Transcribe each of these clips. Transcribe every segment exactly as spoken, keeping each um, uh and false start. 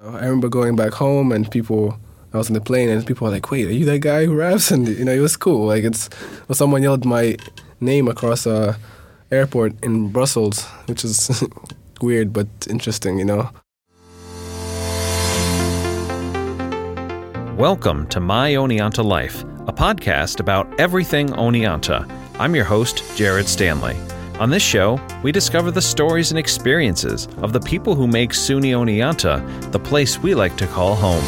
I remember going back home and people, I was on the plane and people were like, wait, are you that guy who raps? And, you know, it was cool. Like, it's, well, someone yelled my name across a airport in Brussels, which is weird but interesting, you know. Welcome to My Oneonta Life, a podcast about everything Oneonta. I'm your host, Jared Stanley. On this show, we discover the stories and experiences of the people who make SUNY Oneonta the place we like to call home.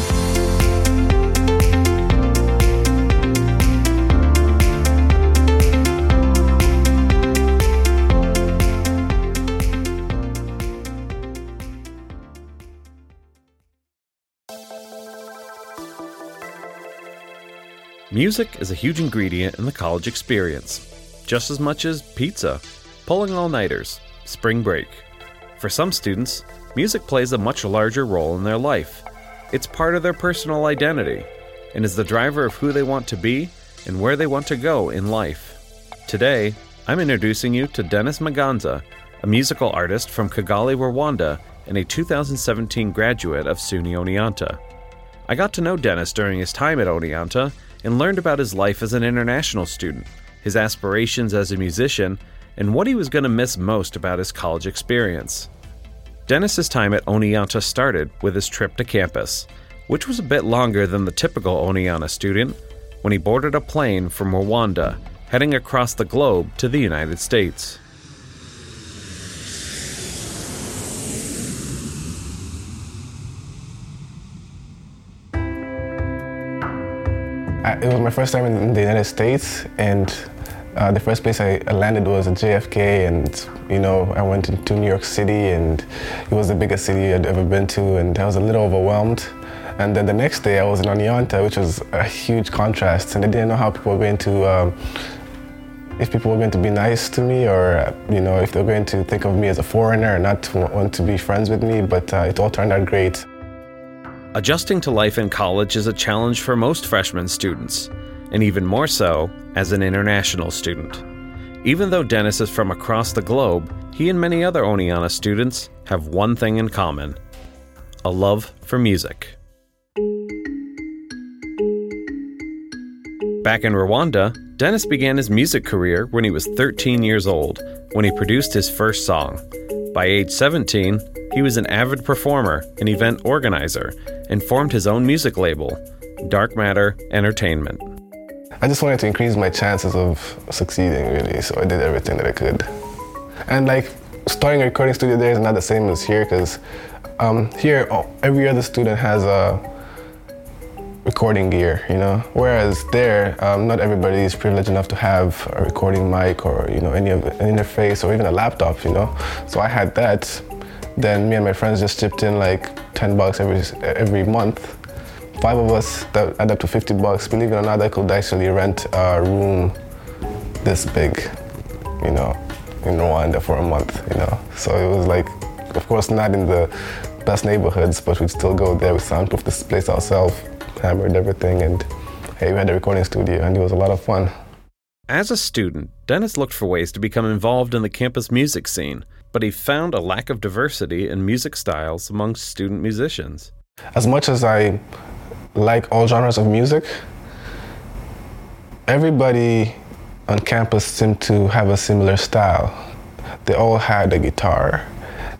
Music is a huge ingredient in the college experience, just as much as pizza, pulling all-nighters, spring break. For some students, music plays a much larger role in their life. It's part of their personal identity and is the driver of who they want to be and where they want to go in life. Today, I'm introducing you to Dennis Muganza, a musical artist from Kigali, Rwanda, and a two thousand seventeen graduate of SUNY Oneonta. I got to know Dennis during his time at Oneonta and learned about his life as an international student, his aspirations as a musician, and what he was going to miss most about his college experience. Dennis's time at Oneonta started with his trip to campus, which was a bit longer than the typical Oneonta student, when he boarded a plane from Rwanda, heading across the globe to the United States. It was my first time in the United States, and uh, the first place I landed was at J F K, and, you know, I went into New York City, and it was the biggest city I'd ever been to, and I was a little overwhelmed. And then the next day I was in Oneonta, which was a huge contrast, and I didn't know how people were going to, um, if people were going to be nice to me, or, you know, if they were going to think of me as a foreigner and not to want to be friends with me, but uh, it all turned out great. Adjusting to life in college is a challenge for most freshman students, and even more so as an international student. Even though Dennis is from across the globe, he and many other Oneonta students have one thing in common: a love for music. Back in Rwanda, Dennis began his music career when he was thirteen years old, when he produced his first song. By age seventeen, he was an avid performer and event organizer and formed his own music label, Dark Matter Entertainment. I just wanted to increase my chances of succeeding, really, so I did everything that I could. And like, starting a recording studio there is not the same as here, because um, here oh, every other student has a recording gear, you know? Whereas there, um, not everybody is privileged enough to have a recording mic or, you know, any of an interface or even a laptop, you know? So I had that. Then me and my friends just chipped in like ten bucks every every month. Five of us, that add up to fifty bucks. Believe it or not, I could actually rent a room this big, you know, in Rwanda for a month, you know. So it was like, of course, not in the best neighborhoods, but we'd still go there. We soundproofed this place ourselves, hammered everything, and hey, we had a recording studio, and it was a lot of fun. As a student, Dennis looked for ways to become involved in the campus music scene, but he found a lack of diversity in music styles amongst student musicians. As much as I like all genres of music, everybody on campus seemed to have a similar style. They all had a guitar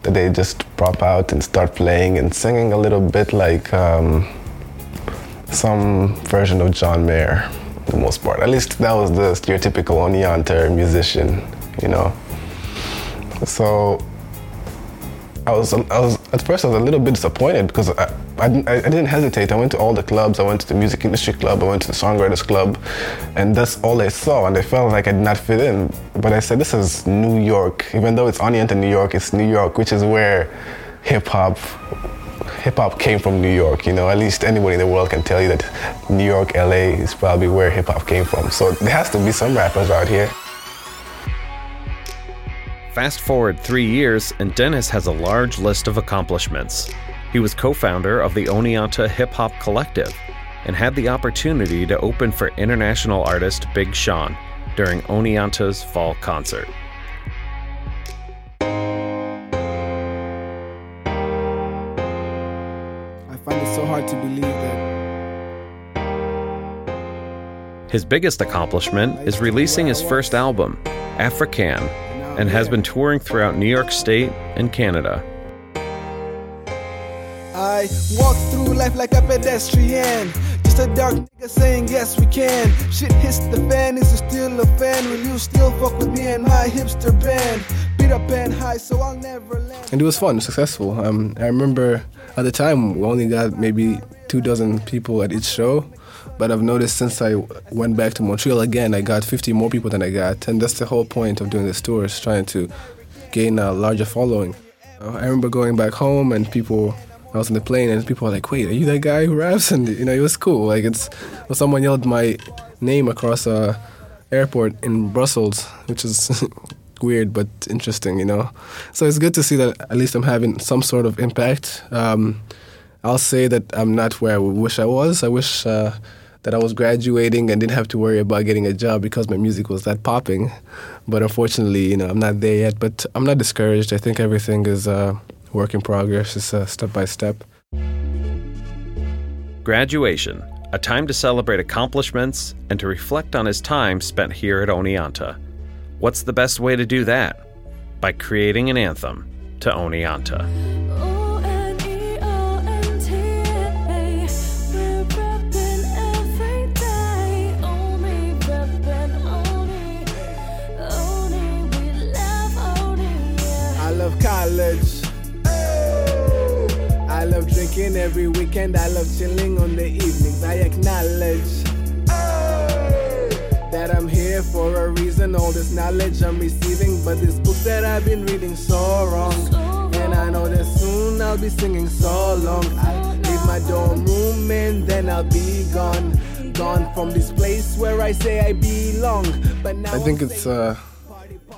that they just prop out and start playing and singing a little bit like um, some version of John Mayer, for the most part. At least that was the stereotypical Oneonta musician, you know. So I was, I was, at first I was a little bit disappointed because I, I, didn't, I didn't hesitate. I went to all the clubs. I went to the music industry club. I went to the songwriters club, and that's all I saw. And I felt like I did not fit in. But I said, this is New York. Even though it's Oneonta New York, it's New York, which is where hip hop, hip hop came from. New York, you know, at least anybody in the world can tell you that New York, L A is probably where hip hop came from. So there has to be some rappers out here. Fast forward three years, and Dennis has a large list of accomplishments. He was co-founder of the Oneonta Hip Hop Collective and had the opportunity to open for international artist Big Sean during Oneonta's fall concert. I find it so hard to believe that. His biggest accomplishment is releasing his first album, African, and has been touring throughout New York State and Canada. I walk through life like a pedestrian. Just a dark nigga saying yes we can. Shit hits the fan, is you still a fan? Will you still fuck with me and my hipster band? Beat up and high so I'll never land. And it was fun, successful. Um, I remember at the time we only got maybe two dozen people at each show. But I've noticed since I went back to Montreal again, I got fifty more people than I got. And that's the whole point of doing this tour, is trying to gain a larger following. I remember going back home and people... I was on the plane and people were like, wait, are you that guy who raps? And, you know, it was cool. Like, it's, well, someone yelled my name across a airport in Brussels, which is weird but interesting, you know. So it's good to see that at least I'm having some sort of impact. Um, I'll say that I'm not where I wish I was. I wish uh, that I was graduating and didn't have to worry about getting a job because my music was that popping. But unfortunately, you know, I'm not there yet. But I'm not discouraged. I think everything is... Uh, work in progress, is uh, step by step. Graduation, a time to celebrate accomplishments and to reflect on his time spent here at Oneonta. What's the best way to do that? By creating an anthem to Oneonta. I love college. I love drinking every weekend, I love chilling on the evenings. I acknowledge that I'm here for a reason. All this knowledge I'm receiving, but this book that I've been reading so wrong. And I know that soon I'll be singing so long. I leave my dorm room and then I'll be gone. Gone from this place where I say I belong. But now I think it's uh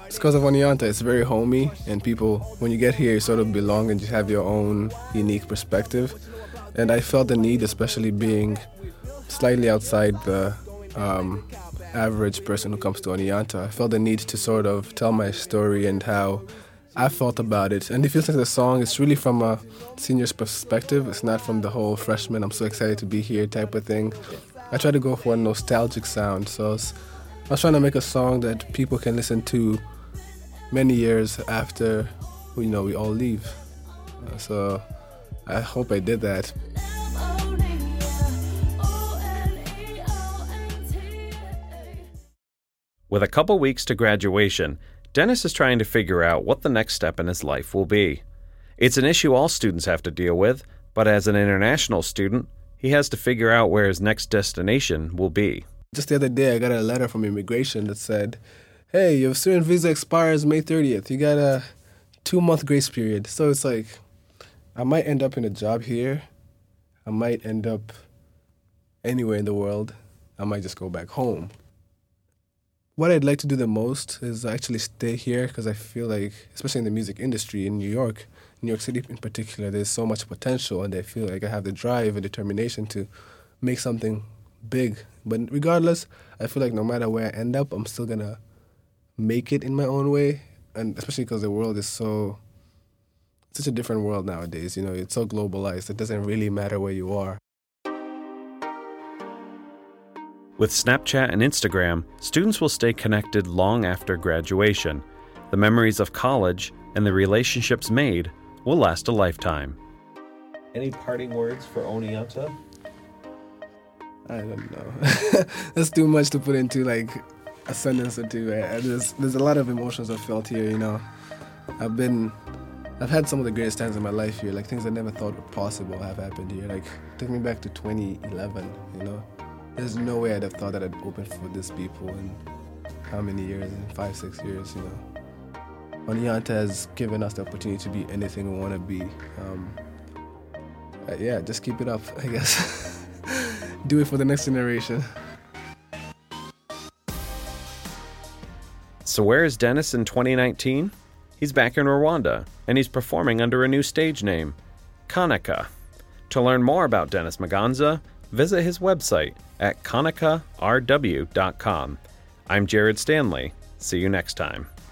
It's because of Oneonta, it's very homey, and people, when you get here, you sort of belong and you have your own unique perspective. And I felt the need, especially being slightly outside the um, average person who comes to Oneonta, I felt the need to sort of tell my story and how I felt about it. And if you listen to the song, it's really from a senior's perspective. It's not from the whole freshman, I'm so excited to be here type of thing. I try to go for a nostalgic sound, so I was, I was trying to make a song that people can listen to many years after, you know, we all leave. Uh, so I hope I did that. With a couple weeks to graduation, Dennis is trying to figure out what the next step in his life will be. It's an issue all students have to deal with, but as an international student, he has to figure out where his next destination will be. Just the other day, I got a letter from immigration that said, hey, your student visa expires May thirtieth. You got a two-month grace period. So it's like, I might end up in a job here. I might end up anywhere in the world. I might just go back home. What I'd like to do the most is actually stay here, because I feel like, especially in the music industry in New York, New York City in particular, there's so much potential, and I feel like I have the drive and determination to make something big. But regardless, I feel like no matter where I end up, I'm still going to make it in my own way, and especially because the world is so such a different world nowadays. You know, it's so globalized, it doesn't really matter where you are. With Snapchat and Instagram, students will stay connected long after graduation. The memories of college and the relationships made will last a lifetime. Any parting words for Oneonta? I don't know. That's too much to put into, like, a sentence or two. I, I just, there's a lot of emotions I've felt here, you know. I've been, I've had some of the greatest times in my life here, like things I never thought were possible have happened here. Like, take me back to twenty eleven, you know. There's no way I'd have thought that I'd open for these people in how many years, in five, six years, you know. Oneonta has given us the opportunity to be anything we want to be. Um, uh, yeah, just keep it up, I guess. Do it for the next generation. So where is Dennis in twenty nineteen? He's back in Rwanda, and he's performing under a new stage name, Kanaka. To learn more about Dennis Muganza, visit his website at kanaka r w dot com. I'm Jared Stanley. See you next time.